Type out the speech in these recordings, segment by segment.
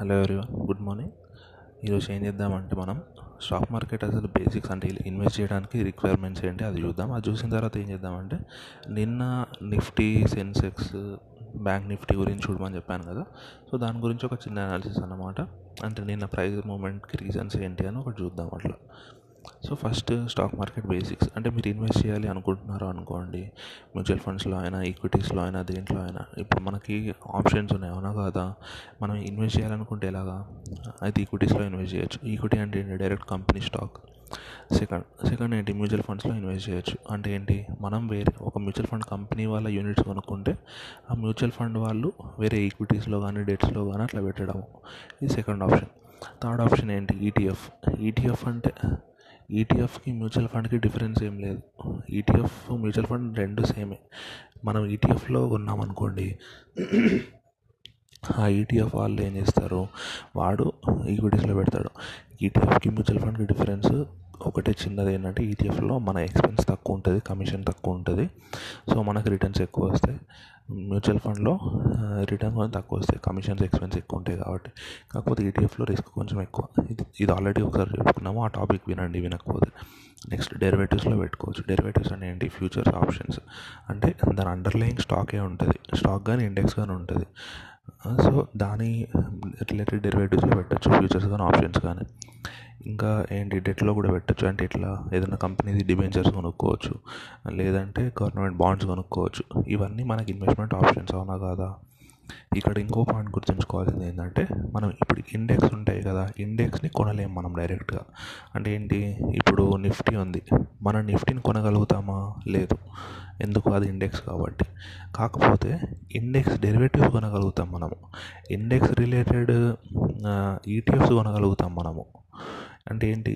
Hello everyone, good morning. ఈరోజు ఏం చేద్దామంటే మనం స్టాక్ మార్కెట్ అసలు బేసిక్స్ అంటే ఇన్వెస్ట్ చేయడానికి రిక్వైర్మెంట్స్ ఏంటి అది చూద్దాం. అది చూసిన తర్వాత ఏం చేద్దామంటే నిన్న నిఫ్టీ, సెన్సెక్స్, బ్యాంక్ నిఫ్టీ గురించి చూడమని చెప్పాను కదా, సో దాని గురించి ఒక చిన్న అనాలిసిస్ అన్నమాట. అంటే నిన్న ప్రైస్ మూమెంట్కి రీజన్స్ ఏంటి అని ఒకటి చూద్దాం అట్లా. So first stock market basics అంటే మీరు ఇన్వెస్ట్ చేయాలి అనుకుంటున్నారు అనుకోండి, మ్యూచువల్ ఫండ్స్లో అయినా, ఈక్విటీస్లో అయినా, దేంట్లో అయినా. ఇప్పుడు మనకి ఆప్షన్స్ ఉన్నాయి అవునా కదా. మనం ఇన్వెస్ట్ చేయాలనుకుంటే ఎలాగా అయితే ఈక్విటీస్లో ఇన్వెస్ట్ చేయొచ్చు. ఈక్విటీ అంటే ఏంటి? Direct company stock. సెకండ్ ఏంటి? మ్యూచువల్ ఫండ్స్లో ఇన్వెస్ట్ చేయొచ్చు. అంటే ఏంటి? మనం వేరే ఒక మ్యూచువల్ ఫండ్ కంపెనీ వాళ్ళ యూనిట్స్ కొనుక్కుంటే ఆ మ్యూచువల్ ఫండ్ వాళ్ళు వేరే ఈక్విటీస్లో కానీ, డెట్స్లో కానీ అట్లా పెట్టడము, ఇది సెకండ్ ఆప్షన్. థర్డ్ ఆప్షన్ ఏంటి? ఈటీఎఫ్ అంటే ఈటీఎఫ్కి మ్యూచువల్ ఫండ్కి డిఫరెన్స్ ఏం లేదు. ఈటీఎఫ్, మ్యూచువల్ ఫండ్ రెండు సేమే. మనం ఈటీఎఫ్లో కొన్నామనుకోండి, ఆ ఈటీఎఫ్ వాళ్ళు ఏం చేస్తారు, వాడు ఈక్విటీస్లో పెడతాడు. ఈటీఎఫ్కి మ్యూచువల్ ఫండ్కి డిఫరెన్స్ ఒకటే చిన్నది ఏంటంటే ఈటీఎఫ్లో మన ఎక్స్పెన్స్ తక్కువ ఉంటుంది, కమిషన్ తక్కువ ఉంటుంది, సో మనకు రిటర్న్స్ ఎక్కువ వస్తాయి. మ్యూచువల్ ఫండ్లో రిటర్న్ కొంచెం తక్కువ వస్తాయి, కమిషన్స్, ఎక్స్పెన్స్ ఎక్కువ ఉంటాయి. కాబట్టి కాకపోతే ఈటీఎఫ్లో రిస్క్ కొంచెం ఎక్కువ. ఇది ఆల్రెడీ ఒకసారి చెప్పుకున్నాము, ఆ టాపిక్ వినండి వినకపోతే. నెక్స్ట్ డెరివేటివ్స్లో పెట్టుకోవచ్చు. డెరివేటివ్స్ అంటే ఏంటి? Futures options. అంటే దాని అండర్లయింగ్ స్టాకే ఉంటుంది, స్టాక్ కానీ ఇండెక్స్ కానీ ఉంటుంది. సో దాని రిలేటెడ్ డెరివేటివ్స్లో పెట్టచ్చు, ఫ్యూచర్స్ కానీ ఆప్షన్స్ కానీ. ఇంకా ఏంటి? డెట్లో కూడా పెట్టచ్చు. అంటే ఇట్లా ఏదైనా కంపెనీది డిబెంచర్స్ కొనుక్కోవచ్చు, లేదంటే గవర్నమెంట్ బాండ్స్ కొనుక్కోవచ్చు. ఇవన్నీ మనకి ఇన్వెస్ట్మెంట్ ఆప్షన్స్ అవునా కాదా. ఇక్కడ ఇంకో పాయింట్ గుర్తుంచుకోవాల్సింది ఏంటంటే మనం ఇప్పుడు ఇండెక్స్ ఉంటాయి కదా, ఇండెక్స్ని కొనలేము మనం డైరెక్ట్గా. అంటే ఏంటి? ఇప్పుడు నిఫ్టీ ఉంది, మనం నిఫ్టీని కొనగలుగుతామా? లేదు. ఎందుకు? అది ఇండెక్స్ కాబట్టి. కాకపోతే ఇండెక్స్ డెరివేటివ్స్ కొనగలుగుతాం మనము, ఇండెక్స్ రిలేటెడ్ ఈటీఎఫ్స్ కొనగలుగుతాం మనము. అంటే ఏంటి?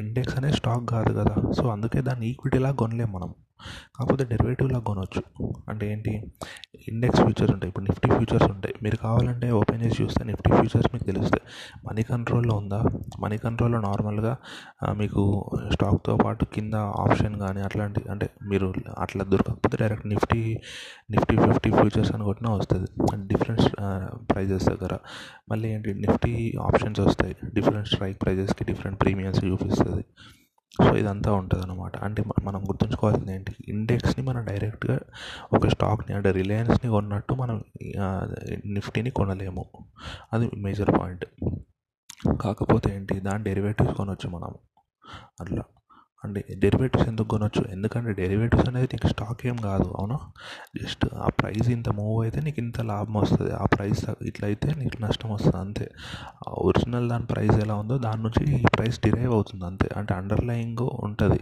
ఇండెక్స్ అనే స్టాక్ కాదు కదా, సో అందుకే దాన్ని ఈక్విటీలా కొనలేము మనం, కాకపోతే డెరివేటివ్లా కొనవచ్చు. అంటే ఏంటి? ఇండెక్స్ ఫ్యూచర్స్ ఉంటాయి, ఇప్పుడు నిఫ్టీ ఫ్యూచర్స్ ఉంటాయి. మీరు కావాలంటే ఓపెన్ చేసి చూస్తే నిఫ్టీ ఫ్యూచర్స్ మీకు తెలుస్తాయి. మనీ కంట్రోల్లో ఉందా? మనీ కంట్రోల్లో నార్మల్గా మీకు స్టాక్తో పాటు కింద ఆప్షన్ కానీ అట్లాంటి, అంటే మీరు అట్లా దొరకకపోతే డైరెక్ట్ నిఫ్టీ 50 ఫ్యూచర్స్ అని కొట్టినా వస్తుంది, డిఫరెంట్ ప్రైజెస్ దగ్గర. మళ్ళీ ఏంటి? నిఫ్టీ ఆప్షన్స్ వస్తాయి, డిఫరెంట్ స్ట్రైక్ ప్రైజెస్కి డిఫరెంట్ ప్రీమియమ్స్ చూపిస్తుంది. సో ఇదంతా ఉంటుంది అనమాట. అంటే మనం గుర్తుంచుకోవాల్సింది ఏంటి? ఇండెక్స్ని మనం డైరెక్ట్గా ఒక స్టాక్ని అంటే రిలయన్స్ని కొన్నట్టు మనం నిఫ్టీని కొనలేము, అది మేజర్ పాయింట్. కాకపోతే ఏంటి? దాని డెరివేటివ్స్ కొనవచ్చు మనము అట్లా. అంటే డెరివేటివ్స్ ఎందుకు కొనవచ్చు? ఎందుకంటే డెరివేటివ్స్ అనేది నీకు స్టాక్ ఏం కాదు అవునా. జస్ట్ ఆ ప్రైస్ ఇంత మూవ్ అయితే నీకు ఇంత లాభం వస్తుంది, ఆ ప్రైస్ ఇట్లయితే నీకు నష్టం వస్తుంది అంతే. ఒరిజినల్ దాని ప్రైస్ ఎలా ఉందో దాని నుంచి ఈ ప్రైస్ డిరైవ్ అవుతుంది అంతే. అంటే అండర్లయింగ్ ఉంటుంది,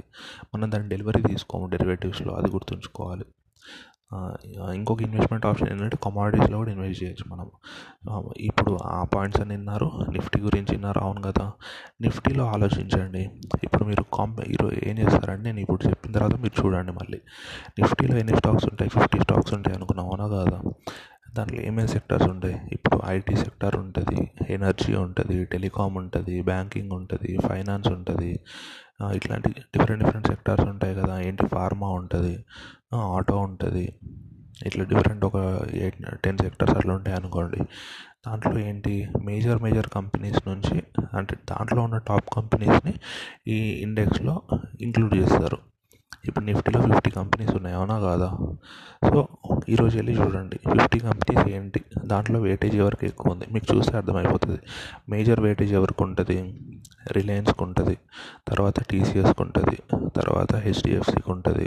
మనం దాని డెలివరీ తీసుకోము డెరివేటివ్స్లో, అది గుర్తుంచుకోవాలి. ఇంకొక ఇన్వెస్ట్మెంట్ ఆప్షన్ ఏంటంటే కమోడిటీస్లో కూడా ఇన్వెస్ట్ చేయొచ్చు మనం. ఇప్పుడు ఆ పాయింట్స్ అని విన్నారు, నిఫ్టీ గురించి విన్నారు అవును కదా. నిఫ్టీలో ఆలోచించండి. ఇప్పుడు మీరు ఏం చేస్తారంటే నేను ఇప్పుడు చెప్పిన తర్వాత మీరు చూడండి మళ్ళీ నిఫ్టీలో ఎన్ని స్టాక్స్ ఉంటాయి, 50 స్టాక్స్ ఉంటాయి అనుకున్నాం అవునా కదా. దాంట్లో ఏమేమి సెక్టార్స్ ఉంటాయి? ఇప్పుడు ఐటీ సెక్టార్ ఉంటుంది, ఎనర్జీ ఉంటుంది, టెలికామ్ ఉంటుంది, బ్యాంకింగ్ ఉంటుంది, ఫైనాన్స్ ఉంటుంది, ఇట్లాంటి డిఫరెంట్ సెక్టార్స్ ఉంటాయి కదా. ఏంటి? ఫార్మా ఉంటుంది, ఆటో ఉంటుంది, ఇట్లా డిఫరెంట్ ఒక 8-10 సెక్టార్స్ అట్లా ఉంటాయి అనుకోండి. దాంట్లో ఏంటి? మేజర్ కంపెనీస్ నుంచి, అంటే దాంట్లో ఉన్న టాప్ కంపెనీస్ని ఈ ఇండెక్స్లో ఇంక్లూడ్ చేస్తారు. ఇప్పుడు నిఫ్టీలో 50 కంపెనీస్ ఉన్నాయి అవునా కాదా. సో ఈరోజు వెళ్ళి చూడండి 50 కంపెనీస్ ఏంటి, దాంట్లో వెయిటేజ్ ఎవరికి ఎక్కువ ఉంది మీకు చూస్తే అర్థమైపోతుంది. మేజర్ వెయిటేజ్ ఎవరికి ఉంటుంది? రిలయన్స్కి ఉంటుంది, తర్వాత టీసీఎస్కి ఉంటుంది, తర్వాత హెచ్డిఎఫ్సికి ఉంటుంది,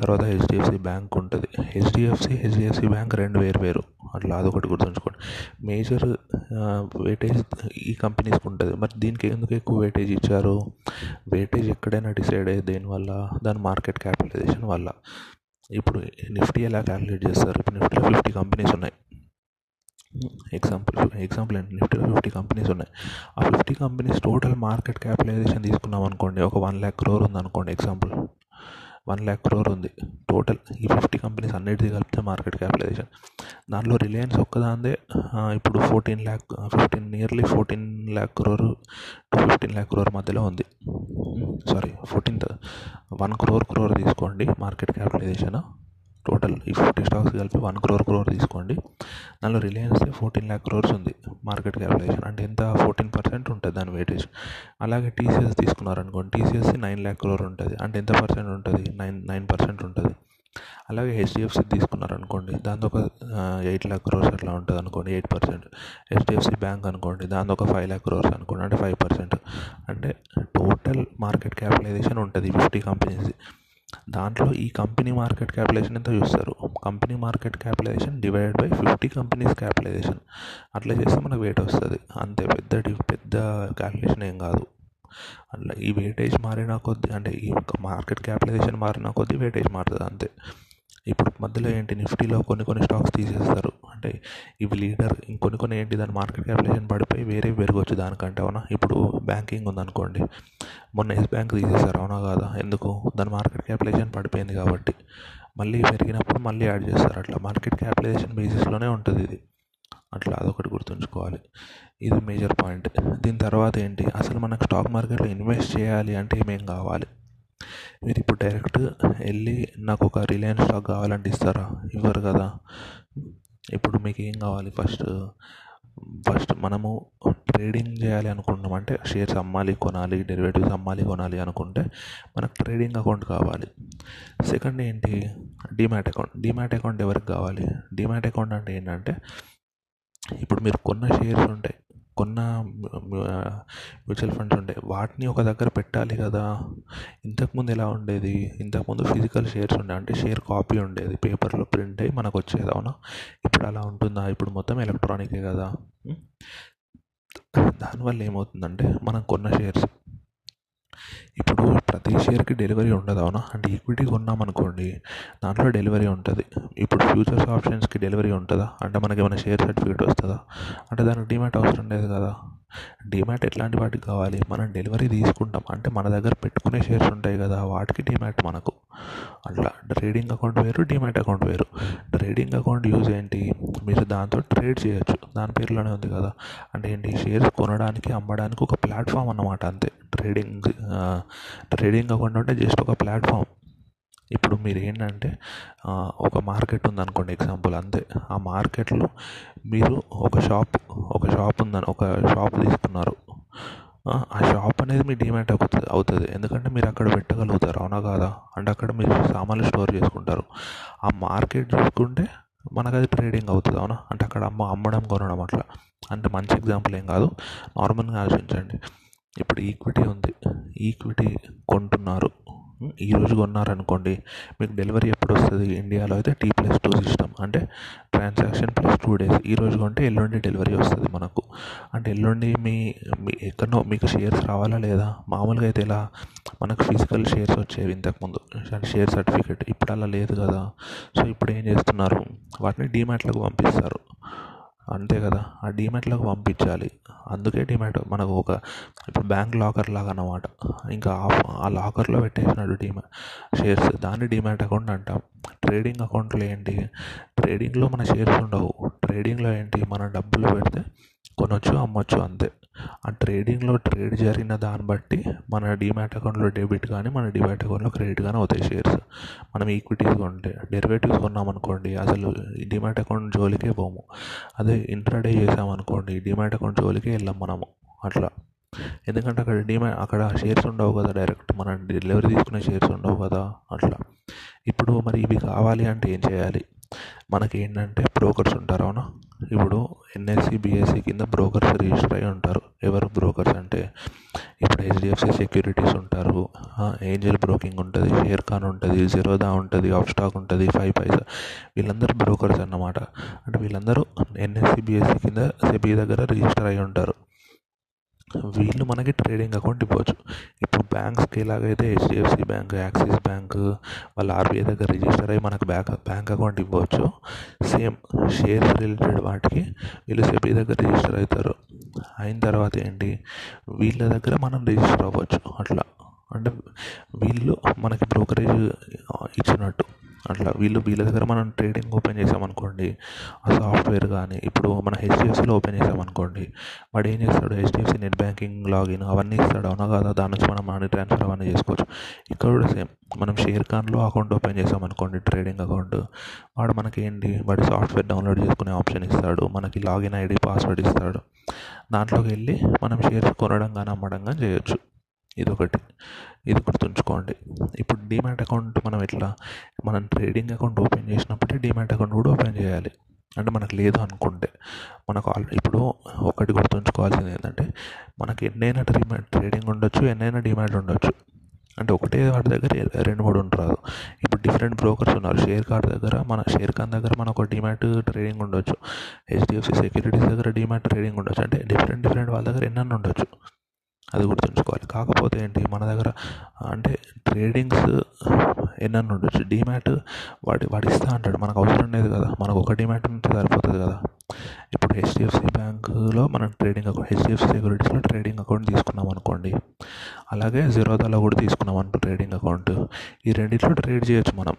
తర్వాత హెచ్డిఎఫ్సి బ్యాంక్ ఉంటుంది. హెచ్డిఎఫ్సి బ్యాంక్ రెండు వేరు అట్లా, అదొకటి గుర్తుంచుకోండి. మేజర్ వెయిటేజ్ ఈ కంపెనీస్కి ఉంటుంది, మరి దీనికి ఎందుకు ఎక్కువ వెయిటేజ్ ఇచ్చారు? వెయిటేజ్ ఎక్కడైనా డిసైడ్ అయ్యేది దేనివల్ల? దాని మార్కెట్ క్యాపిటలైజేషన్ వల్ల. ఇప్పుడు నిఫ్టీ ఎలా క్యాలిక్యులేట్ చేస్తారు? ఇప్పుడు నిఫ్టీలో 50 కంపెనీస్ ఉన్నాయి, ఎగ్జాంపుల్ ఏంటి? నిఫ్టీలో 50 కంపెనీస్ ఉన్నాయి. ఆ 50 కంపెనీస్ టోటల్ మార్కెట్ క్యాపిటలైజేషన్ తీసుకున్నాం అనుకోండి, ఒక 1,00,000 crore ఉంది అనుకోండి. ఎగ్జాంపుల్ 1,00,000 crore ఉంది టోటల్. ఈ 50 కంపెనీస్ అన్నిటిది కలిపితే మార్కెట్ క్యాపిటలైజేషన్. దానిలో రిలయన్స్ ఒక్కదాందే ఇప్పుడు 14 lakh crore to 15 lakh crore మధ్యలో ఉంది. 14 crore తీసుకోండి మార్కెట్ క్యాపిటలైజేషన్. టోటల్ ఈ 50 స్టాక్స్ కలిపి 1 crore తీసుకోండి. దానిలో రిలయన్స్ 14 lakh crores ఉంది మార్కెట్ క్యాపిటలైజేషన్, అంటే ఎంత 14% ఉంటుంది దాని వెయిటేజ్. అలాగే టీసీఎస్ తీసుకున్నారనుకోండి, టీసీఎస్ 9 lakh crore ఉంటుంది, అంటే ఎంత పర్సెంట్ ఉంటుంది, 9% ఉంటుంది. అలాగే హెచ్డిఎఫ్సి తీసుకున్నారనుకోండి, దాంతో ఒక 8 lakh crores అట్లా ఉంటుంది అనుకోండి, 8%. హెచ్డిఎఫ్సి బ్యాంక్ అనుకోండి, దాంతో ఒక 5 lakh crores అనుకోండి, అంటే 5%. అంటే టోటల్ మార్కెట్ క్యాపిటలైజేషన్ ఉంటుంది 50 కంపెనీస్. దాంట్లో ఈ కంపెనీ మార్కెట్ క్యాపిటలైజేషన్ ఎంత చూస్తారు, company market capitalisation divided by 50 companies capitalisation. అట్లా చేస్తే మనకు వెయిట్ వస్తుంది, అంతే. పెద్ద క్యాపిటలైజేషన్ ఏం కాదు. అట్లా ఈ వెయిటేజ్ మారినా కొద్ది, అంటే ఈ మార్కెట్ క్యాపిటలైజేషన్ మారినా కొద్ది వెయిటేజ్ మారుతుంది, అంతే. ఇప్పుడు మధ్యలో ఏంటి, నిఫ్టీలో కొన్ని స్టాక్స్ తీసేస్తారు, అంటే ఇవి లీడర్. ఇంకొన్ని ఏంటి, దాని మార్కెట్ క్యాపిటలైజేషన్ పడిపోయి వేరే పెరగవచ్చు దానికంటే, అవునా. ఇప్పుడు బ్యాంకింగ్ ఉందనుకోండి, మొన్న ఎస్ బ్యాంక్ తీసేస్తారు, అవునా కాదా, ఎందుకు, దాని మార్కెట్ క్యాపిటలైజేషన్ పడిపోయింది కాబట్టి. మళ్ళీ పెరిగినప్పుడు మళ్ళీ యాడ్ చేస్తారు. అట్లా మార్కెట్ క్యాపిటలైజేషన్ బేసిస్లోనే ఉంటుంది ఇది. అట్లా అదొకటి గుర్తుంచుకోవాలి, ఇది మేజర్ పాయింట్. దీని తర్వాత ఏంటి, అసలు మనకు స్టాక్ మార్కెట్లో ఇన్వెస్ట్ చేయాలి అంటే ఏమేం కావాలి. మీరు ఇప్పుడు డైరెక్ట్ వెళ్ళి నాకు ఒక రిలయన్స్ స్టాక్ కావాలంటే ఇస్తారా, ఇవ్వరు కదా. ఇప్పుడు మీకు ఏం కావాలి, ఫస్ట్ మనము ట్రేడింగ్ చేయాలి అనుకుంటున్నాం, అంటే షేర్స్ అమ్మాలి కొనాలి, డెరివేటివ్స్ అమ్మాలి కొనాలి అనుకుంటే మనకు ట్రేడింగ్ అకౌంట్ కావాలి. సెకండ్ ఏంటి, డీమ్యాట్ అకౌంట్. డీమ్యాట్ అకౌంట్ ఎవరికి కావాలి, డీమ్యాట్ అకౌంట్ అంటే ఏంటంటే, ఇప్పుడు మీరు కొన్న షేర్స్ ఉంటాయి, కొన్న మ్యూచువల్ ఫండ్స్ ఉంటాయి, వాటిని ఒక దగ్గర పెట్టాలి కదా. ఇంతకుముందు ఎలా ఉండేది, ఇంతకుముందు ఫిజికల్ షేర్స్ ఉండే, అంటే షేర్ కాపీ ఉండేది, పేపర్లో ప్రింట్ అయ్యి మనకు వచ్చేది, అవునా. ఇప్పుడు అలా ఉంటుందా, ఇప్పుడు మొత్తం ఎలక్ట్రానికే కదా. దానివల్ల ఏమవుతుందంటే, మనం కొన్న షేర్స్ ఇప్పుడు ప్రతి షేర్కి డెలివరీ ఉండదు, అవునా. అంటే ఈక్విటీ కొన్నామనుకోండి, దాంట్లో డెలివరీ ఉంటుంది. ఇప్పుడు ఫ్యూచర్స్ ఆప్షన్స్కి డెలివరీ ఉంటుందా, అంటే మనకి ఏమైనా షేర్ సర్టిఫికేట్ వస్తుందా, అంటే దానికి డీమ్యాట్ అవసరం లేదు కదా. డీమ్యాట్ ఎట్లాంటి వాటికి కావాలి, మనం డెలివరీ తీసుకుంటాం, అంటే మన దగ్గర పెట్టుకునే షేర్స్ ఉంటాయి కదా, వాటికి డీమ్యాట్ మనకు. అట్లా ట్రేడింగ్ అకౌంట్ వేరు, డీమ్యాట్ అకౌంట్ వేరు. ట్రేడింగ్ అకౌంట్ యూజ్ ఏంటి, మీరు దాంతో ట్రేడ్ చేయొచ్చు, దాని పేరులోనే ఉంది కదా. అంటే ఏంటి, షేర్స్ కొనడానికి అమ్మడానికి ఒక ప్లాట్ఫామ్ అన్నమాట, అంతే. ట్రేడింగ్ అకౌంట్ అంటే జస్ట్ ఒక ప్లాట్ఫామ్. ఇప్పుడు మీరు ఏంటంటే, ఒక మార్కెట్ ఉందనుకోండి ఎగ్జాంపుల్, అంతే. ఆ మార్కెట్లో మీరు ఒక షాప్ ఉందని ఒక షాప్ తీసుకున్నారు, ఆ షాప్ అనేది మీ డీమ్యాట్ అవుతుంది, ఎందుకంటే మీరు అక్కడ పెట్టగలుగుతారు, అవునా కాదా. అంటే అక్కడ మీరు సామాన్లు స్టోర్ చేసుకుంటారు. ఆ మార్కెట్ చూసుకుంటే మనకు అది ట్రేడింగ్ అవుతుంది, అవునా. అంటే అక్కడ అమ్మడం కొనడం, అట్లా. అంటే మంచి ఎగ్జాంపుల్ ఏం కాదు, నార్మల్గా ఆలోచించండి. ఇప్పుడు ఈక్విటీ ఉంది, ఈక్విటీ కొంటున్నారు, ఈరోజు కొన్నారనుకోండి, మీకు డెలివరీ ఎప్పుడు వస్తుంది, ఇండియాలో అయితే T+2 సిస్టమ్, అంటే ట్రాన్సాక్షన్ +2 days. ఈరోజు కొంటే ఎల్లుండి డెలివరీ వస్తుంది మనకు. అంటే ఎల్లుండి మీ ఎక్కడో మీకు షేర్స్ రావాలా లేదా. మామూలుగా అయితే ఇలా మనకు ఫిజికల్ షేర్స్ వచ్చేవి ఇంతకుముందు, షేర్ సర్టిఫికేట్. ఇప్పుడు అలా లేదు కదా. సో ఇప్పుడు ఏం చేస్తున్నారు, వాటిని డీమ్యాట్లకు పంపిస్తారు, అంతే కదా. ఆ డీమ్యాట్లకు పంపించాలి, అందుకే డీమ్యాట్ మనకు ఒక ఇప్పుడు బ్యాంక్ లాకర్ లాగా అన్నమాట. ఇంకా ఆ లాకర్లో పెట్టేసినాడు షేర్స్, దాన్ని డీమ్యాట్ అకౌంట్ అంటాం. ట్రేడింగ్ అకౌంట్లో ఏంటి, ట్రేడింగ్లో మన షేర్స్ ఉండవు. ట్రేడింగ్లో ఏంటి, మన డబ్బులు పెడితే కొనొచ్చు అమ్మొచ్చు, అంతే. ఆ ట్రేడింగ్లో ట్రేడ్ జరిగిన దాన్ని బట్టి మన డీమ్యాట్ అకౌంట్లో డెబిట్ కానీ, మన డీమ్యాట్ అకౌంట్లో క్రెడిట్ కానీ అవుతాయి షేర్స్. మనం ఈక్విటీస్ కొంటే, డెరివేటివ్స్ కొన్నామనుకోండి, అసలు డీమ్యాట్ అకౌంట్ జోలికే పోము. అదే ఇంట్రాడే చేసామనుకోండి, డీమ్యాట్ అకౌంట్ జోలికే వెళ్ళాం మనము, అట్లా. ఎందుకంటే అక్కడ షేర్స్ ఉండవు కదా, డైరెక్ట్ మనం డెలివరీ తీసుకునే షేర్స్ ఉండవు కదా, అట్లా. ఇప్పుడు మరి ఇవి కావాలి అంటే ఏం చేయాలి, మనకి ఏంటంటే బ్రోకర్స్ ఉంటారు, అవునా. ఇప్పుడు NSE BSE కింద బ్రోకర్స్ రిజిస్టర్ అయ్యి ఉంటారు. ఎవరు బ్రోకర్స్ అంటే, ఇప్పుడు HDFC సెక్యూరిటీస్ ఉంటారు, ఏంజల్ బ్రోకింగ్ ఉంటుంది, షేర్ఖాన్ ఉంటుంది, జిరోదా ఉంటుంది, ఆప్స్టాక్ ఉంటుంది, 5 పైసా. వీళ్ళందరూ బ్రోకర్స్ అన్నమాట. అంటే వీళ్ళందరూ NSE BSE కింద SEBI దగ్గర రిజిస్టర్ అయ్యి ఉంటారు. వీళ్ళు మనకి ట్రేడింగ్ అకౌంట్ ఇవ్వచ్చు. ఇప్పుడు బ్యాంక్స్కి ఎలాగైతే HDFC బ్యాంక్, యాక్సిస్ బ్యాంక్ వాళ్ళ RBI దగ్గర రిజిస్టర్ అయ్యి మనకు బ్యాంక్ అకౌంట్ ఇవ్వచ్చు. సేమ్ షేర్స్ రిలేటెడ్ వాటికి వీళ్ళు SEBI దగ్గర రిజిస్టర్ అవుతారు. అయిన తర్వాత ఏంటి, వీళ్ళ దగ్గర మనం రిజిస్టర్ అవ్వచ్చు, అట్లా. అంటే వీళ్ళు మనకి బ్రోకరేజ్ ఇచ్చినట్టు. అట్లా వీళ్ళ దగ్గర మనం ట్రేడింగ్ ఓపెన్ చేసామనుకోండి, ఆ సాఫ్ట్వేర్ కానీ ఇప్పుడు మన హెచ్డిఎఫ్సీలో ఓపెన్ చేసామనుకోండి, వాడు ఏం చేస్తాడు, హెచ్డిఎఫ్సీ నెట్ బ్యాంకింగ్ లాగిన్ అవన్నీ ఇస్తాడు, అవునా కదా, దాని నుంచి మనం మనీ ట్రాన్స్ఫర్ అవన్నీ చేసుకోవచ్చు. ఇక్కడ కూడా సేమ్ మనం షేర్ ఖాన్లో అకౌంట్ ఓపెన్ చేసామనుకోండి, ట్రేడింగ్ అకౌంట్, వాడు మనకేంటి, వాడి సాఫ్ట్వేర్ డౌన్లోడ్ చేసుకునే ఆప్షన్ ఇస్తాడు, మనకి లాగిన్ ఐడి పాస్వర్డ్ ఇస్తాడు, దాంట్లోకి వెళ్ళి మనం షేర్స్ కొనడం కానీ అమ్మడం కానీ చేయొచ్చు. ఇది గుర్తుంచుకోండి. ఇప్పుడు డీమ్యాట్ అకౌంట్ మనం ఎట్లా, మనం ట్రేడింగ్ అకౌంట్ ఓపెన్ చేసినప్పుడే డీమ్యాట్ అకౌంట్ కూడా ఓపెన్ చేయాలి. అంటే మనకు లేదు అనుకుంటే మనకు ఆల్రెడీ ఇప్పుడు ఒకటి గుర్తుంచుకోవాల్సింది ఏంటంటే, మనకి ఎన్నైనా ట్రేడింగ్ ఉండొచ్చు, ఎన్నైనా డీమ్యాట్ ఉండొచ్చు, అంటే ఒకటే వాటి దగ్గర రెండు మూడు ఉండరాదు. ఇప్పుడు డిఫరెంట్ బ్రోకర్స్ ఉన్నారు. షేర్ ఖాన్ దగ్గర మన ఒక డీమ్యాట్ ట్రేడింగ్ ఉండొచ్చు, హెచ్డిఎఫ్సి సెక్యూరిటీస్ దగ్గర డీమ్యాట్ ట్రేడింగ్ ఉండొచ్చు, అంటే డిఫరెంట్ వాళ్ళ దగ్గర ఎన్నైనా ఉండొచ్చు. అది గుర్తుంచుకోవాలి. కాకపోతే ఏంటి, మన దగ్గర అంటే ట్రేడింగ్స్ ఎన్నన్నా ఉండొచ్చు, డీమ్యాట్ వాడు ఇస్తా అంటాడు, మనకు అవసరం లేదు కదా, మనకు ఒక డీమ్యాట్ ఉంటే సరిపోతుంది కదా. ఇప్పుడు హెచ్డిఎఫ్సి బ్యాంకులో మనం ట్రేడింగ్ అకౌంట్, హెచ్డిఎఫ్సి సెక్యూరిటీస్లో ట్రేడింగ్ అకౌంట్ తీసుకున్నాం అనుకోండి, అలాగే జిరోదాలో కూడా తీసుకున్నాం అనుకో ట్రేడింగ్ అకౌంట్, ఈ రెండిట్లో ట్రేడ్ చేయొచ్చు మనం.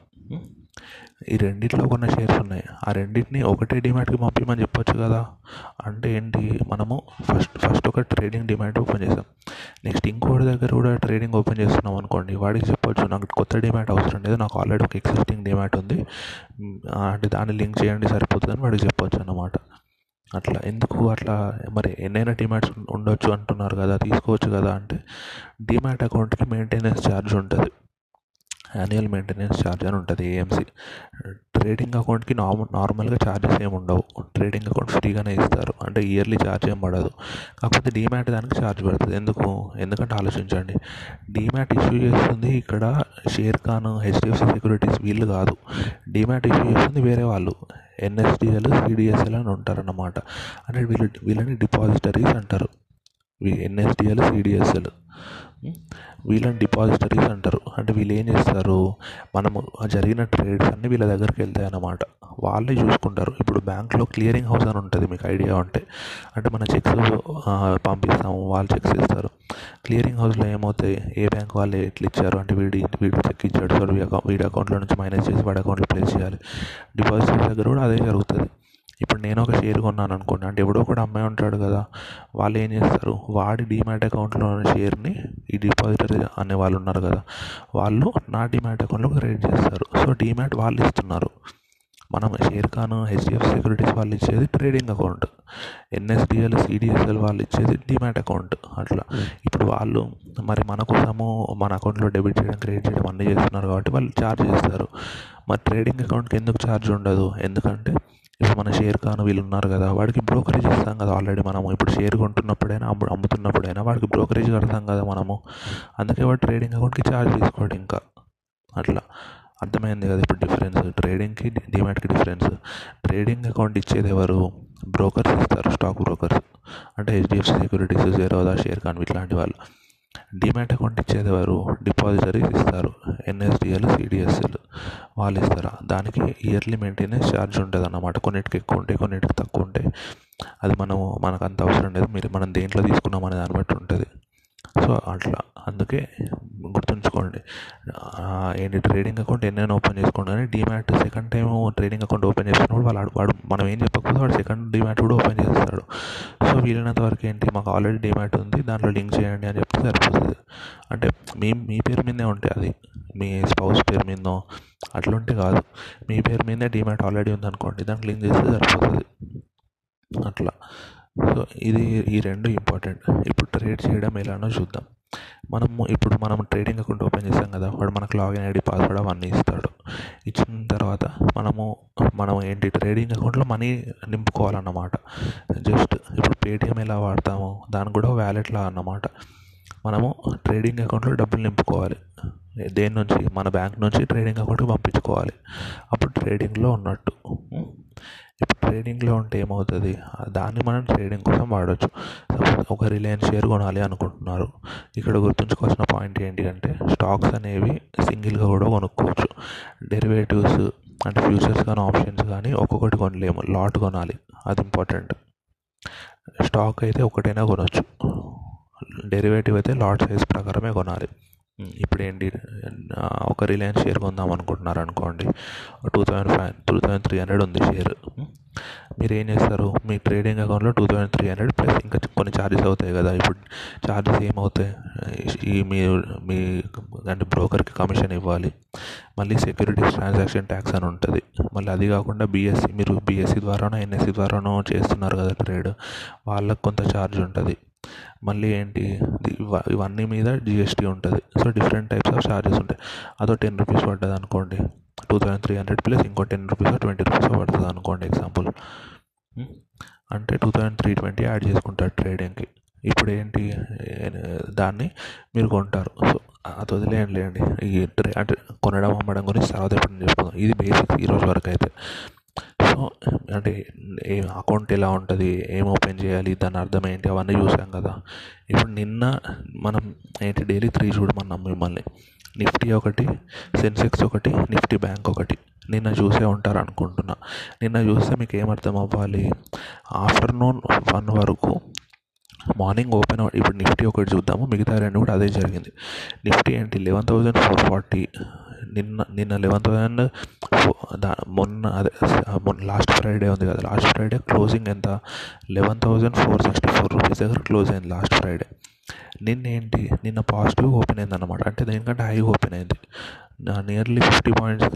ఈ రెండిట్లో కొన్ని షేర్స్ ఉన్నాయి, ఆ రెండింటిని ఒకటే డిమాట్కి పంపించమని చెప్పొచ్చు కదా. అంటే ఏంటి, మనము ఫస్ట్ ఒక ట్రేడింగ్ డిమాట్ ఓపెన్ చేసాం, నెక్స్ట్ ఇంకోటి దగ్గర కూడా ట్రేడింగ్ ఓపెన్ చేస్తున్నాం అనుకోండి, వాడికి చెప్పొచ్చు నాకు కొత్త డిమాట్ అవసరం లేదు, నాకు ఆల్రెడీ ఒక ఎగ్జిస్టింగ్ డిమాట్ ఉంది, అంటే దాన్ని లింక్ చేయండి సరిపోతుందని వాడికి చెప్పొచ్చు అన్నమాట. అట్లా ఎందుకు అట్లా, మరి ఎన్నైనా డిమాట్స్ ఉండొచ్చు అంటున్నారు కదా, తీసుకోవచ్చు కదా. అంటే డిమాట్ అకౌంట్కి మెయింటెనెన్స్ ఛార్జ్ ఉంటుంది, యాన్యువల్ మెయింటెనెన్స్ ఛార్జ్ అని ఉంటుంది, ఏఎంసీ. ట్రేడింగ్ అకౌంట్కి నార్మల్గా ఛార్జెస్ ఏమి ఉండవు, ట్రేడింగ్ అకౌంట్ ఫ్రీగానే ఇస్తారు, అంటే ఇయర్లీ ఛార్జ్ ఏం పడదు. కాకపోతే డీమ్యాట్ దానికి ఛార్జ్ పడుతుంది. ఎందుకంటే ఆలోచించండి, డీమ్యాట్ ఇష్యూ చేస్తుంది ఇక్కడ షేర్ ఖాన్, హెచ్డిఎఫ్సి సెక్యూరిటీస్ వీళ్ళు కాదు, డీమ్యాట్ ఇష్యూ చేస్తుంది వేరే వాళ్ళు, ఎన్ఎస్డిఎల్ సిడిఎస్ఎల్ అని ఉంటారన్నమాట. అంటే వీళ్ళని డిపాజిటరీస్ అంటారు, ఎన్ఎస్డిఎల్ సిడిఎస్ఎల్ వీళ్ళని డిపాజిటరీస్ అంటారు. అంటే వీళ్ళు ఏం చేస్తారు, మనము జరిగిన ట్రేడ్స్ అన్నీ వీళ్ళ దగ్గరికి వెళ్తాయి అన్నమాట, వాళ్ళే చూసుకుంటారు. ఇప్పుడు బ్యాంక్లో క్లియరింగ్ హౌస్ అని ఉంటుంది, మీకు ఐడియా ఉంటే, అంటే మన చెక్స్ పంపిస్తాము, వాళ్ళు చెక్స్ ఇస్తారు. క్లియరింగ్ హౌస్లో ఏమవుతాయి, ఏ బ్యాంక్ వాళ్ళు ఎట్లా ఇచ్చారు అంటే వీడు చెక్ ఇచ్చాడు, సో వీడి అకౌంట్లో నుంచి మైనస్ చేసి వాడి అకౌంట్లో ప్లేస్ చేయాలి. డిపాజిటరీస్ దగ్గర కూడా అదే జరుగుతుంది. ఇప్పుడు నేను ఒక షేర్ కొన్నాను అనుకోండి, అంటే ఎవడో ఒకటి అమ్మాయి ఉంటాడు కదా, వాళ్ళు ఏం చేస్తారు, వాడి డీమ్యాట్ అకౌంట్లో ఉన్న షేర్ని ఈ డిపాజిటర్ అనే వాళ్ళు ఉన్నారు కదా, వాళ్ళు నా డీమ్యాట్ అకౌంట్లో క్రెడిట్ చేస్తారు. సో డీమ్యాట్ వాళ్ళు ఇస్తున్నారు, మనం షేర్ ఖాన్, హెచ్డిఎఫ్సి సెక్యూరిటీస్ వాళ్ళు ఇచ్చేది ట్రేడింగ్ అకౌంట్, ఎన్ఎస్డిఎల్ సిడిఎస్ఎల్ వాళ్ళు ఇచ్చేది డీమ్యాట్ అకౌంట్. అట్లా ఇప్పుడు వాళ్ళు మరి మన కోసము మన అకౌంట్లో డెబిట్ చేయడం, క్రెడిట్ చేయడం అన్నీ చేస్తున్నారు కాబట్టి వాళ్ళు ఛార్జ్ చేస్తారు. మరి ట్రేడింగ్ అకౌంట్కి ఎందుకు ఛార్జ్ ఉండదు, ఎందుకంటే ఇప్పుడు మన షేర్ ఖాన్ వీళ్ళు ఉన్నారు కదా, వాడికి బ్రోకరేజ్ ఇస్తాం కదా ఆల్రెడీ మనము. ఇప్పుడు షేర్ కొంటున్నప్పుడైనా అమ్ముతున్నప్పుడైనా వాడికి బ్రోకరేజ్ కడతాం కదా మనము, అందుకే వాడు ట్రేడింగ్ అకౌంట్కి ఛార్జ్ తీసుకోడు. ఇంకా అట్లా అర్థమైంది కదా ఇప్పుడు డిఫరెన్స్, ట్రేడింగ్కి డీమ్యాట్కి డిఫరెన్స్. ట్రేడింగ్ అకౌంట్ ఇచ్చేది ఎవరు, బ్రోకర్స్ ఇస్తారు, స్టాక్ బ్రోకర్స్, అంటే HDFC securities, Zerodha, Sharekhan ఇట్లాంటి వాళ్ళు. డీమ్యాట్ అకౌంట్ ఇచ్చేది ఎవరు, డిపాజిటరీస్ ఇస్తారు, ఎన్ఎస్డిఎల్ సిడిఎస్ఎల్ వాళ్ళు ఇస్తారా, దానికి ఇయర్లీ మెయింటెనెన్స్ ఛార్జ్ ఉంటుంది అన్నమాట. కొన్నిటికి ఎక్కువ ఉంటాయి, కొన్నిటికి తక్కువ ఉంటాయి, అది మనకు అంత అవసరం లేదు, మీరు మనం దేంట్లో తీసుకున్నాం అనే దాన్ని బట్టి ఉంటుంది. సో అట్లా అందుకే గుర్తుంచుకోండి, ఏంటి ట్రేడింగ్ అకౌంట్ ఎన్నైనా ఓపెన్ చేసుకోండి, కానీ demat second time trading account open చేసుకున్నప్పుడు వాడు మనం ఏం చెప్పకపోతే వాడు సెకండ్ డీమ్యాట్ కూడా ఓపెన్ చేస్తాడు. సో వీలైనంత వరకు ఏంటి, మాకు ఆల్రెడీ డీమ్యాట్ ఉంది, దాంట్లో లింక్ చేయండి అని చెప్తే సరిపోతుంది. అంటే మీ పేరు మీదే ఉంటాయి, అది మీ స్పౌస్ పేరు మీదో అట్లుంటే కాదు, మీ పేరు మీదే డీమ్యాట్ ఆల్రెడీ ఉందనుకోండి, దానికి లింక్ చేస్తే సరిపోతుంది. అట్లా సో ఈ రెండు ఇంపార్టెంట్. ఇప్పుడు ట్రేడ్ చేయడం ఎలానో చూద్దాం. మనం ట్రేడింగ్ అకౌంట్ ఓపెన్ చేస్తాం కదా, వాడు మనకు లాగిన్ ఐడి పాస్వర్డ్ అవన్నీ ఇస్తాడు. ఇచ్చిన తర్వాత మనం ఏంటి ట్రేడింగ్ అకౌంట్లో మనీ నింపుకోవాలన్నమాట. జస్ట్ ఇప్పుడు పేటిఎం ఎలా వాడతామో దాని కూడా వ్యాలెట్లా అన్నమాట, మనము ట్రేడింగ్ అకౌంట్లో డబ్బులు నింపుకోవాలి. దేని నుంచి, మన బ్యాంక్ నుంచి ట్రేడింగ్ అకౌంట్కి పంపించుకోవాలి, అప్పుడు ట్రేడింగ్లో ఉన్నట్టు. ఇప్పుడు ట్రేడింగ్లో ఉంటే ఏమవుతుంది, దాన్ని మనం ట్రేడింగ్ కోసం వాడవచ్చు. సపోజ్ ఒక రిలయన్స్ షేర్ కొనాలి అనుకుంటున్నారు, ఇక్కడ గుర్తుంచుకోవాల్సిన పాయింట్ ఏంటి అంటే, స్టాక్స్ అనేవి సింగిల్గా కూడా కొనుక్కోవచ్చు, డెరివేటివ్స్ అంటే ఫ్యూచర్స్ కానీ ఆప్షన్స్ కానీ ఒక్కొక్కటి కొనలేము, లాట్ కొనాలి, అది ఇంపార్టెంట్. స్టాక్ అయితే ఒకటైనా కొనవచ్చు, డెరివేటివ్ అయితే లాట్ సైజ్ ప్రకారమే కొనాలి. ఇప్పుడు ఏంటి, ఒక రిలయన్స్ షేర్ కొందాం అనుకుంటున్నారు అనుకోండి, 2,300 ఉంది షేర్. మీరు ఏం చేస్తారు, మీ ట్రేడింగ్ అకౌంట్లో 2,300 ప్లస్ ఇంకా కొన్ని ఛార్జెస్ అవుతాయి కదా. ఇప్పుడు ఛార్జెస్ ఏమవుతాయి, మీ అంటే బ్రోకర్కి కమిషన్ ఇవ్వాలి, మళ్ళీ సెక్యూరిటీస్ ట్రాన్సాక్షన్ ట్యాక్స్ అని ఉంటుంది, మళ్ళీ అది కాకుండా బిఎస్సి, మీరు బిఎస్సి ద్వారానో ఎన్ఎస్సి ద్వారానో చేస్తున్నారు కదా ట్రేడ్, వాళ్ళకు కొంత ఛార్జ్ ఉంటుంది, మళ్ళీ ఏంటి ఇవన్నీ మీద జిఎస్టీ ఉంటుంది. So different types of charges ఉంటాయి. అదో 10 రూపీస్ పడ్డది అనుకోండి, 2,300 ప్లస్ ఇంకో 10 రూపీస్ 20 రూపీస్ పడుతుంది అనుకోండి ఎగ్జాంపుల్, అంటే 2,320 యాడ్ చేసుకుంటారు ట్రేడింగ్కి. ఇప్పుడు ఏంటి దాన్ని మీరు కొంటారు, సో అది వదిలేయండి, ఈ అంటే కొనడం అమ్మడం గురించి తర్వాత ఎప్పుడు చెప్పుకుందాం, ఇది బేసిక్స్ ఈరోజు వరకు అయితే. సో అంటే ఏ అకౌంట్ ఎలా ఉంటుంది, ఏం ఓపెన్ చేయాలి, దాని అర్థం ఏంటి, అవన్నీ చూసాం కదా. ఇప్పుడు నిన్న మనం ఏంటి డైలీ 3 చూడమన్నాం మిమ్మల్ని, నిఫ్టీ ఒకటి, సెన్సెక్స్ ఒకటి, నిఫ్టీ బ్యాంక్ ఒకటి. నిన్న చూసే ఉంటారు అనుకుంటున్నా. నిన్న చూస్తే మీకు ఏమర్థం అవ్వాలి, ఆఫ్టర్నూన్ 1 వరకు మార్నింగ్ ఓపెన్. ఇప్పుడు నిఫ్టీ ఒకటి చూద్దాము, మిగతా 2 కూడా అదే జరిగింది. నిఫ్టీ ఏంటి 11,440, నిన్న 11,000, మొన్న లాస్ట్ ఫ్రైడే ఉంది కదా, లాస్ట్ ఫ్రైడే క్లోజింగ్ ఎంత, 11,464 రూపీస్ దగ్గర క్లోజ్ అయింది లాస్ట్ ఫ్రైడే. నిన్న పాజిటివ్ ఓపెన్ అయింది అనమాట, అంటే దీనికంటే హై ఓపెన్ అయింది, నియర్లీ 50 పాయింట్స్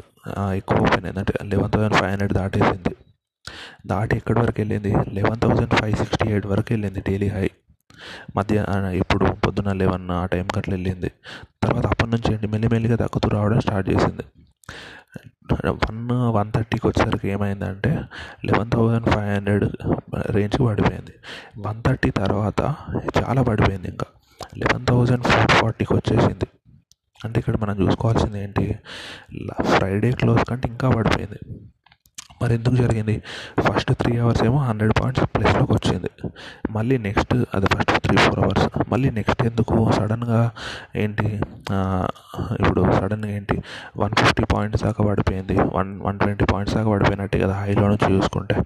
ఎక్కువ ఓపెన్ అయింది, అంటే 11,500 దాటేసింది. దాటి ఎక్కడి వరకు వెళ్ళింది, 11,568 వరకు వెళ్ళింది డైలీ హై. మధ్యాహ్నం ఇప్పుడు పొద్దున్న 11 ఆ టైం కట్లా వెళ్ళింది. తర్వాత అప్పటి నుంచి ఏంటి మెల్లిమెల్లిగా తగ్గుతూ రావడం స్టార్ట్ చేసింది. 1:30కి వచ్చేసరికి ఏమైందంటే 11,500 రేంజ్కి పడిపోయింది. 1:30 తర్వాత చాలా పడిపోయింది, ఇంకా 11,440కి వచ్చేసింది. అంటే ఇక్కడ మనం చూసుకోవాల్సింది ఏంటి, ఫ్రైడే క్లోజ్ కంటే ఇంకా పడిపోయింది. మరి ఎందుకు జరిగింది, ఫస్ట్ 3 అవర్స్ ఏమో 100 పాయింట్స్ ప్లస్లోకి వచ్చింది, మళ్ళీ నెక్స్ట్ అది ఫస్ట్ 3-4 అవర్స్, మళ్ళీ నెక్స్ట్ ఎందుకు సడన్గా ఏంటి, ఇప్పుడు సడన్గా ఏంటి 150 పాయింట్స్ దాకా పడిపోయింది, 120 పాయింట్స్ దాకా పడిపోయినట్టే కదా హైలో నుంచి చూసుకుంటే.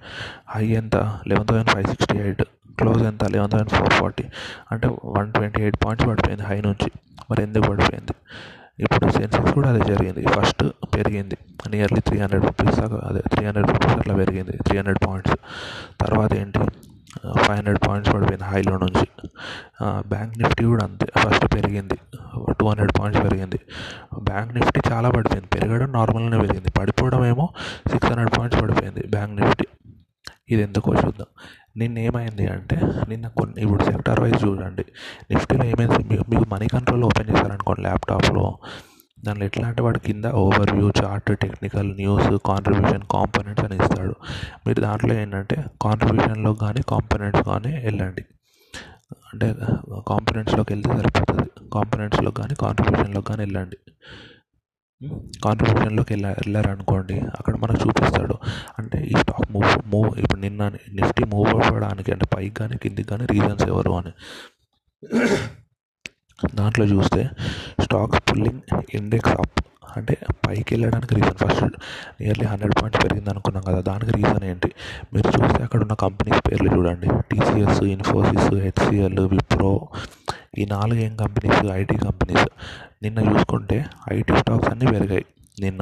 హై ఎంత 11,568, క్లోజ్ ఎంత 11,440, అంటే 128 పాయింట్స్ పడిపోయింది హై నుంచి. మరి ఎందుకు పడిపోయింది. ఇప్పుడు సెన్సెక్స్ కూడా అదే జరిగింది, ఫస్ట్ పెరిగింది నియర్లీ 300 రూపీస్ దాకా, అదే 300 రూపీస్ అట్లా పెరిగింది, 300 పాయింట్స్. తర్వాత ఏంటి 500 పాయింట్స్ పడిపోయింది హైలో నుంచి. బ్యాంక్ నిఫ్టీ కూడా అంతే, ఫస్ట్ పెరిగింది 200 పాయింట్స్ పెరిగింది. బ్యాంక్ నిఫ్టీ చాలా పడిపోయింది, పెరగడం నార్మల్గానే పెరిగింది, పడిపోవడం ఏమో 600 పాయింట్స్ పడిపోయింది బ్యాంక్ నిఫ్టీ. ఇది ఎందుకో చూద్దాం. నిన్న ఏమైంది అంటే, నిన్న కొన్ని ఇప్పుడు సెక్టార్ వైజ్ చూడండి, నిఫ్టీలో ఏమైంది, మీకు మనీ కంట్రోల్ ఓపెన్ చేశారనుకోండి ల్యాప్టాప్లో, దాంట్లో ఎట్లా అంటే వాడు కింద overview, chart, technical, news, contribution, components అని ఇస్తాడు. మీరు దాంట్లో ఏంటంటే కాంట్రిబ్యూషన్లో కానీ కాంపోనెంట్స్ కానీ వెళ్ళండి, అంటే కాంపోనెంట్స్లోకి వెళ్తే సరిపోతుంది, కాంపోనెంట్స్లో కానీ కాంట్రిబ్యూషన్లో కానీ వెళ్ళండి. కాంట్రిబ్యూషన్లోకి వెళ్ళారనుకోండి, అక్కడ మనకు చూపిస్తాడు అంటే ఈ స్టాక్ మూవ్ ఇప్పుడు నిన్న నిఫ్టీ మూవ్ అవ్వడానికి అంటే పైకి కానీ కిందికి కానీ రీజన్స్ ఎవరు అని. దాంట్లో చూస్తే స్టాక్స్ పుల్లింగ్ ఇండెక్స్ అప్, అంటే పైకి వెళ్ళడానికి రీజన్ ఫస్ట్ నియర్లీ 100 పాయింట్స్ పెరిగింది అనుకున్నాం కదా, దానికి రీజన్ ఏంటి మీరు చూస్తే అక్కడ ఉన్న కంపెనీస్ పేర్లు చూడండి, టీసీఎస్, ఇన్ఫోసిస్, హెచ్సిఎల్, విప్రో, ఈ 4 ఏం కంపెనీస్, ఐటీ కంపెనీస్. నిన్న చూసుకుంటే ఐటీ స్టాక్స్ అన్నీ పెరిగాయి. నిన్న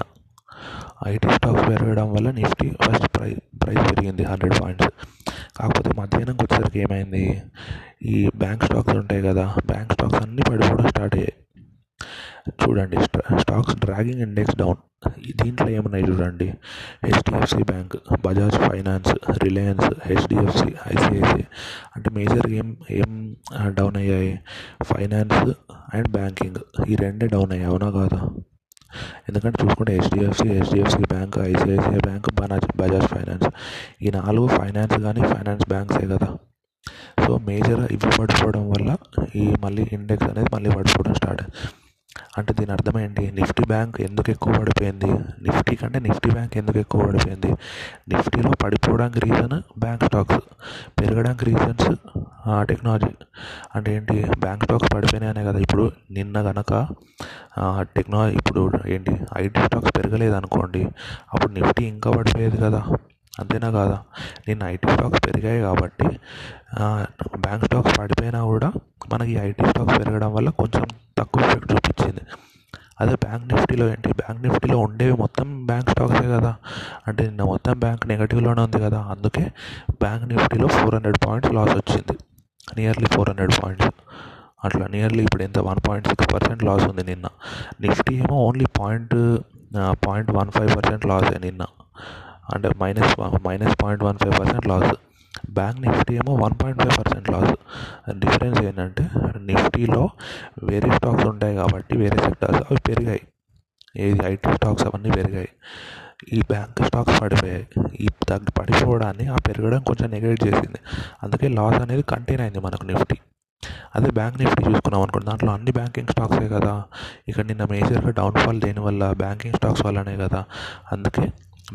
ఐటీ స్టాక్స్ పెరగడం వల్ల నిఫ్టీ ఫస్ట్ ప్రైస్ పెరిగింది 100 పాయింట్స్. కాకపోతే మధ్యాహ్నంకి వచ్చేసరికి ఏమైంది, ఈ బ్యాంక్ స్టాక్స్ ఉంటాయి కదా, బ్యాంక్ స్టాక్స్ అన్నీ పడిపోవడం స్టార్ట్ అయ్యాయి. చూడండి స్టాక్స్ డ్రాగింగ్ ఇండెక్స్ డౌన్. దీంట్లో ఏమున్నాయి చూడండి, HDFC bank, Bajaj finance, Reliance, HDFC, ICICI. అంటే మేజర్గా ఏం డౌన్ అయ్యాయి, ఫైనాన్స్ అండ్ బ్యాంకింగ్, ఈ 2 డౌన్ అయ్యాయి అవునా కాదా. ఎందుకంటే చూసుకుంటే HDFC bank, ICICI bank, Bajaj finance, ఈ 4 ఫైనాన్స్ కానీ ఫైనాన్స్ బ్యాంక్సే కదా. సో మేజర్ ఇవి పడిపోవడం వల్ల ఈ మళ్ళీ ఇండెక్స్ అనేది మళ్ళీ పడిపోవడం స్టార్ట్. అంటే దీని అర్థం ఏంటి, నిఫ్టీ బ్యాంక్ ఎందుకు ఎక్కువ పడిపోయింది, నిఫ్టీ కంటే నిఫ్టీ బ్యాంక్ ఎందుకు ఎక్కువ పడిపోయింది, నిఫ్టీలో పడిపోవడానికి రీజన్ బ్యాంక్ స్టాక్స్, పెరగడానికి రీజన్స్ టెక్నాలజీ. అంటే ఏంటి బ్యాంక్ స్టాక్స్ పడిపోయినాయనే కదా. ఇప్పుడు నిన్న కనుక టెక్నాలజీ, ఇప్పుడు ఏంటి ఐటీ స్టాక్స్ పెరగలేదు అనుకోండి, అప్పుడు నిఫ్టీ ఇంకా పడిపోయేది కదా, అంతేనా కాదా. నిన్న ఐటీ స్టాక్స్ పెరిగాయి కాబట్టి బ్యాంక్ స్టాక్స్ పడిపోయినా కూడా మనకి ఐటీ స్టాక్స్ పెరగడం వల్ల కొంచెం తక్కువ ఎఫెక్ట్ చూపించింది. అదే బ్యాంక్ నిఫ్టీలో ఏంటి, బ్యాంక్ నిఫ్టీలో ఉండేవి మొత్తం బ్యాంక్ స్టాక్సే కదా, అంటే నిన్న మొత్తం బ్యాంక్ నెగిటివ్లోనే ఉంది కదా, అందుకే బ్యాంక్ నిఫ్టీలో 400 పాయింట్స్ లాస్ వచ్చింది, నియర్లీ 400 పాయింట్స్. అట్లా నియర్లీ ఇప్పుడు ఎంత 1.6% లాస్ ఉంది నిన్న. నిఫ్టీ ఏమో ఓన్లీ 0.15% లాస్ నిన్న, అంటే మైనస్ 0.15% లాస్. బ్యాంక్ నిఫ్టీ ఏమో 1.5% లాస్. డిఫరెన్స్ ఏంటంటే నిఫ్టీలో వేరే స్టాక్స్ ఉంటాయి కాబట్టి వేరే సెక్టార్స్ అవి పెరిగాయి, ఏది ఐటీ స్టాక్స్ అవన్నీ పెరిగాయి, ఈ బ్యాంక్ స్టాక్స్ పడిపోయాయి. ఈ పడిపోవడాన్ని ఆ పెరగడం కొంచెం నెగెట్ చేసింది, అందుకే లాస్ అనేది కంటైన్ అయింది మనకు నిఫ్టీ. అదే బ్యాంక్ నిఫ్టీ చూసుకున్నాం అనుకోండి, దాంట్లో అన్ని బ్యాంకింగ్ స్టాక్సే కదా, ఇక్కడ నిన్న మేజర్గా డౌన్ఫాల్ దేనివల్ల, బ్యాంకింగ్ స్టాక్స్ వల్లనే కదా, అందుకే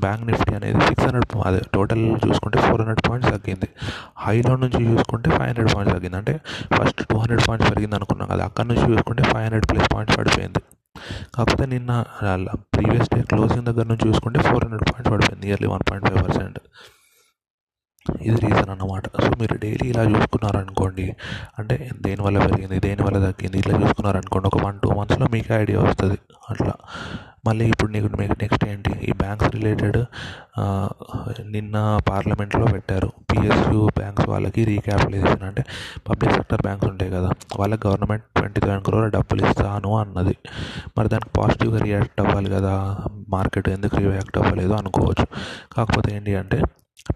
బ్యాంక్ నిఫ్టీ అనేది 600, అదే టోటల్ చూసుకుంటే 400 పాయింట్స్ తగ్గింది. హైలో నుంచి చూసుకుంటే 500 పాయింట్స్ తగ్గింది, అంటే ఫస్ట్ 200 పాయింట్స్ పెరిగింది అనుకున్నాం కదా, అక్కడ నుంచి చూసుకుంటే 500+ పాయింట్స్ పడిపోయింది. కాకపోతే నిన్న ప్రీవియస్ డే క్లోజింగ్ దగ్గర నుంచి చూసుకుంటే 400 పాయింట్స్ పడిపోయింది, నియర్లీ 1.5%. ఇది రీజన్ అన్నమాట. సో మీరు డైలీ ఇలా చూసుకున్నారనుకోండి, అంటే దేనివల్ల పెరిగింది దేనివల్ల తగ్గింది ఇట్లా చూసుకున్నారనుకోండి, ఒక 1-2 మంత్స్లో మీకు ఐడియా వస్తుంది. అట్లా మళ్ళీ ఇప్పుడు మీకు నెక్స్ట్ ఏంటి, ఈ బ్యాంక్స్ రిలేటెడ్ నిన్న పార్లమెంట్లో పెట్టారు, పిఎస్యూ బ్యాంక్స్ వాళ్ళకి రీక్యాపిటలైజేషన్, అంటే పబ్లిక్ సెక్టర్ బ్యాంక్స్ ఉంటాయి కదా వాళ్ళకి గవర్నమెంట్ 20,000 crore డబ్బులు ఇస్తాను అన్నది. మరి దానికి పాజిటివ్గా రియాక్ట్ అవ్వాలి కదా మార్కెట్, ఎందుకు రియాక్ట్ అవ్వలేదు అనుకోవచ్చు. కాకపోతే ఏంటి అంటే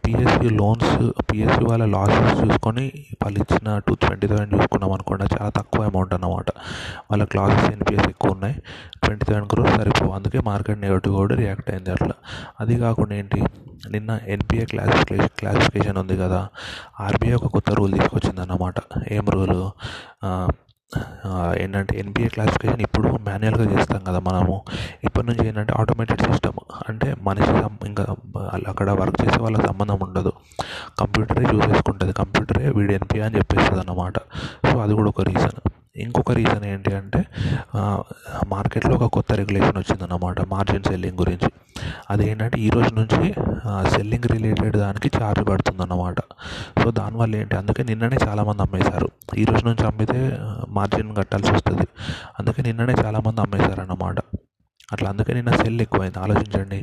పిఎస్యూ లోన్స్, పిఎస్యూ వాళ్ళ లాసెస్ చూసుకొని వాళ్ళు ఇచ్చిన 20,000 చూసుకున్నాం అనుకోండి, చాలా తక్కువ అమౌంట్ అన్నమాట. వాళ్ళకి లాసెస్ ఎన్పిఎస్ ఎక్కువ ఉన్నాయి, 20,000 crore సరిపోవు, అందుకే మార్కెట్ నెగటివ్ కూడా రియాక్ట్ అయింది. అట్లా అది కాకుండా ఏంటి, నిన్న ఎన్పిఏ క్లాసిఫికేషన్ ఉంది కదా, ఆర్బీఐ ఒక కొత్త రూల్ తీసుకొచ్చింది అన్నమాట. ఏం రూలు ఏంటంటే, ఎన్పిఏ క్లాసిఫికేషన్ ఇప్పుడు మాన్యువల్గా చేస్తాం కదా మనము, ఇప్పటి నుంచి ఏంటంటే ఆటోమేటెడ్ సిస్టమ్, అంటే మనిషి ఇంకా అక్కడ వర్క్ చేసే వాళ్ళకి సంబంధం ఉండదు, కంప్యూటరే చూసేసుకుంటుంది, కంప్యూటరే వీడి ఎన్పిఏ అని చెప్పేస్తుంది అన్నమాట. సో అది కూడా ఒక రీజన్. ఇంకొక రీజన్ ఏంటి అంటే మార్కెట్లో ఒక కొత్త రెగ్యులేషన్ వచ్చిందన్నమాట మార్జిన్ సెల్లింగ్ గురించి. అదేంటంటే ఈరోజు నుంచి సెల్లింగ్ రిలేటెడ్ దానికి ఛార్జ్ పడుతుందన్నమాట. సో దానివల్ల ఏంటి, అందుకే నిన్ననే చాలామంది అమ్మేశారు, ఈరోజు నుంచి అమ్మితే మార్జిన్ కట్టాల్సి వస్తుంది, అందుకే నిన్ననే చాలామంది అమ్మేశారన్నమాట. అట్లా అందుకే నిన్న సెల్ ఎక్కువైంది. ఆలోచించండి,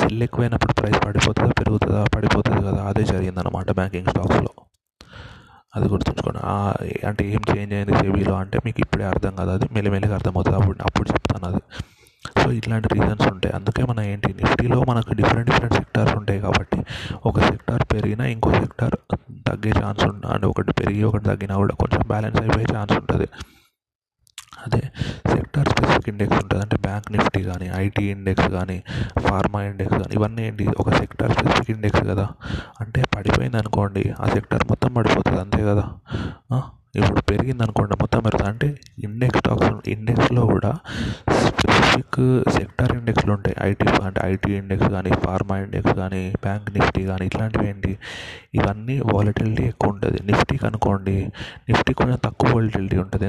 సెల్ ఎక్కువైనప్పుడు ప్రైస్ పడిపోతుందా పెరుగుతుందా, పడిపోతుంది కదా, అదే జరిగిందన్నమాట బ్యాంకింగ్ స్టాక్స్లో. అది గుర్తుంచుకోండి. అంటే ఏం చేంజ్ అయింది సెబీలో అంటే మీకు ఇప్పుడే అర్థం కాదు, అది మెల్లమెల్లగా అర్థమవుతుంది, అప్పుడు చెప్తాను అది. సో ఇట్లాంటి రీజన్స్ ఉంటాయి, అందుకే మన ఏంటి నిఫ్టీలో మనకు డిఫరెంట్ సెక్టార్స్ ఉంటాయి కాబట్టి ఒక సెక్టార్ పెరిగినా ఇంకో సెక్టార్ తగ్గే ఛాన్స్ ఉంటుంది, అంటే ఒకటి పెరిగి ఒకటి తగ్గినా కూడా కొంచెం బ్యాలెన్స్ అయిపోయే ఛాన్స్ ఉంటుంది. అదే సెక్టార్ స్పెసిఫిక్ ఇండెక్స్ ఉంటుంది, అంటే బ్యాంక్ నిఫ్టీ కానీ ఐటీ ఇండెక్స్ కానీ ఫార్మా ఇండెక్స్ కానీ ఇవన్నీ ఏంటి ఒక సెక్టార్ స్పెసిఫిక్ ఇండెక్స్ కదా, అంటే పడిపోయింది అనుకోండి ఆ సెక్టార్ మొత్తం పడిపోతుంది అంతే కదా. ఇప్పుడు పెరిగింది అనుకోండి మొత్తం పెరుగుతుంది, అంటే ఇండెక్స్ స్టాక్స్ ఇండెక్స్లో కూడా స్పెసిఫిక్ సెక్టార్ ఇండెక్స్లు ఉంటాయి, ఐటీ అంటే ఐటీ ఇండెక్స్ కానీ ఫార్మా ఇండెక్స్ కానీ బ్యాంక్ నిఫ్టీ కానీ ఇట్లాంటివి ఏంటి ఇవన్నీ వాలటిలిటీ ఎక్కువ ఉంటుంది. నిఫ్టీకి అనుకోండి, నిఫ్టీ కొంచెం తక్కువ వాలటిలిటీ ఉంటుంది,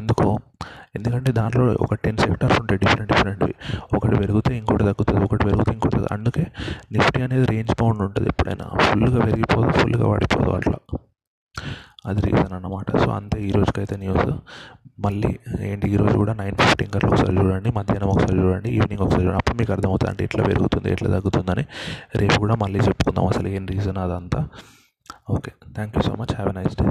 ఎందుకంటే దాంట్లో ఒక 10 సెక్టార్స్ ఉంటాయి డిఫరెంట్వి, ఒకటి పెరిగితే ఇంకోటి తగ్గుతుంది, ఒకటి పెరిగితే ఇంకోటి తగ్గుతుంది, అందుకే నిఫ్టీ అనేది రేంజ్ బౌండ్ ఉంటుంది, ఎప్పుడైనా ఫుల్గా పెరిగిపోదు ఫుల్గా పడిపోదు, అట్లా అది రీజన్ అన్నమాట. సో అంతే ఈ రోజుకైతే న్యూస్. మళ్ళీ ఏంటి ఈరోజు కూడా 9:15 కల్లా ఒకసారి చూడండి, మధ్యాహ్నం ఒకసారి చూడండి, ఈవినింగ్ ఒకసారి చూడండి, అప్పుడు మీకు అర్థమవుతుంది అంటే ఎట్లా పెరుగుతుంది ఎట్లా తగ్గుతుందని. రేపు కూడా మళ్ళీ చెప్పుకుందాం అసలు ఏం రీజన్ అదంతా. Okay, thank you so much, have a nice day.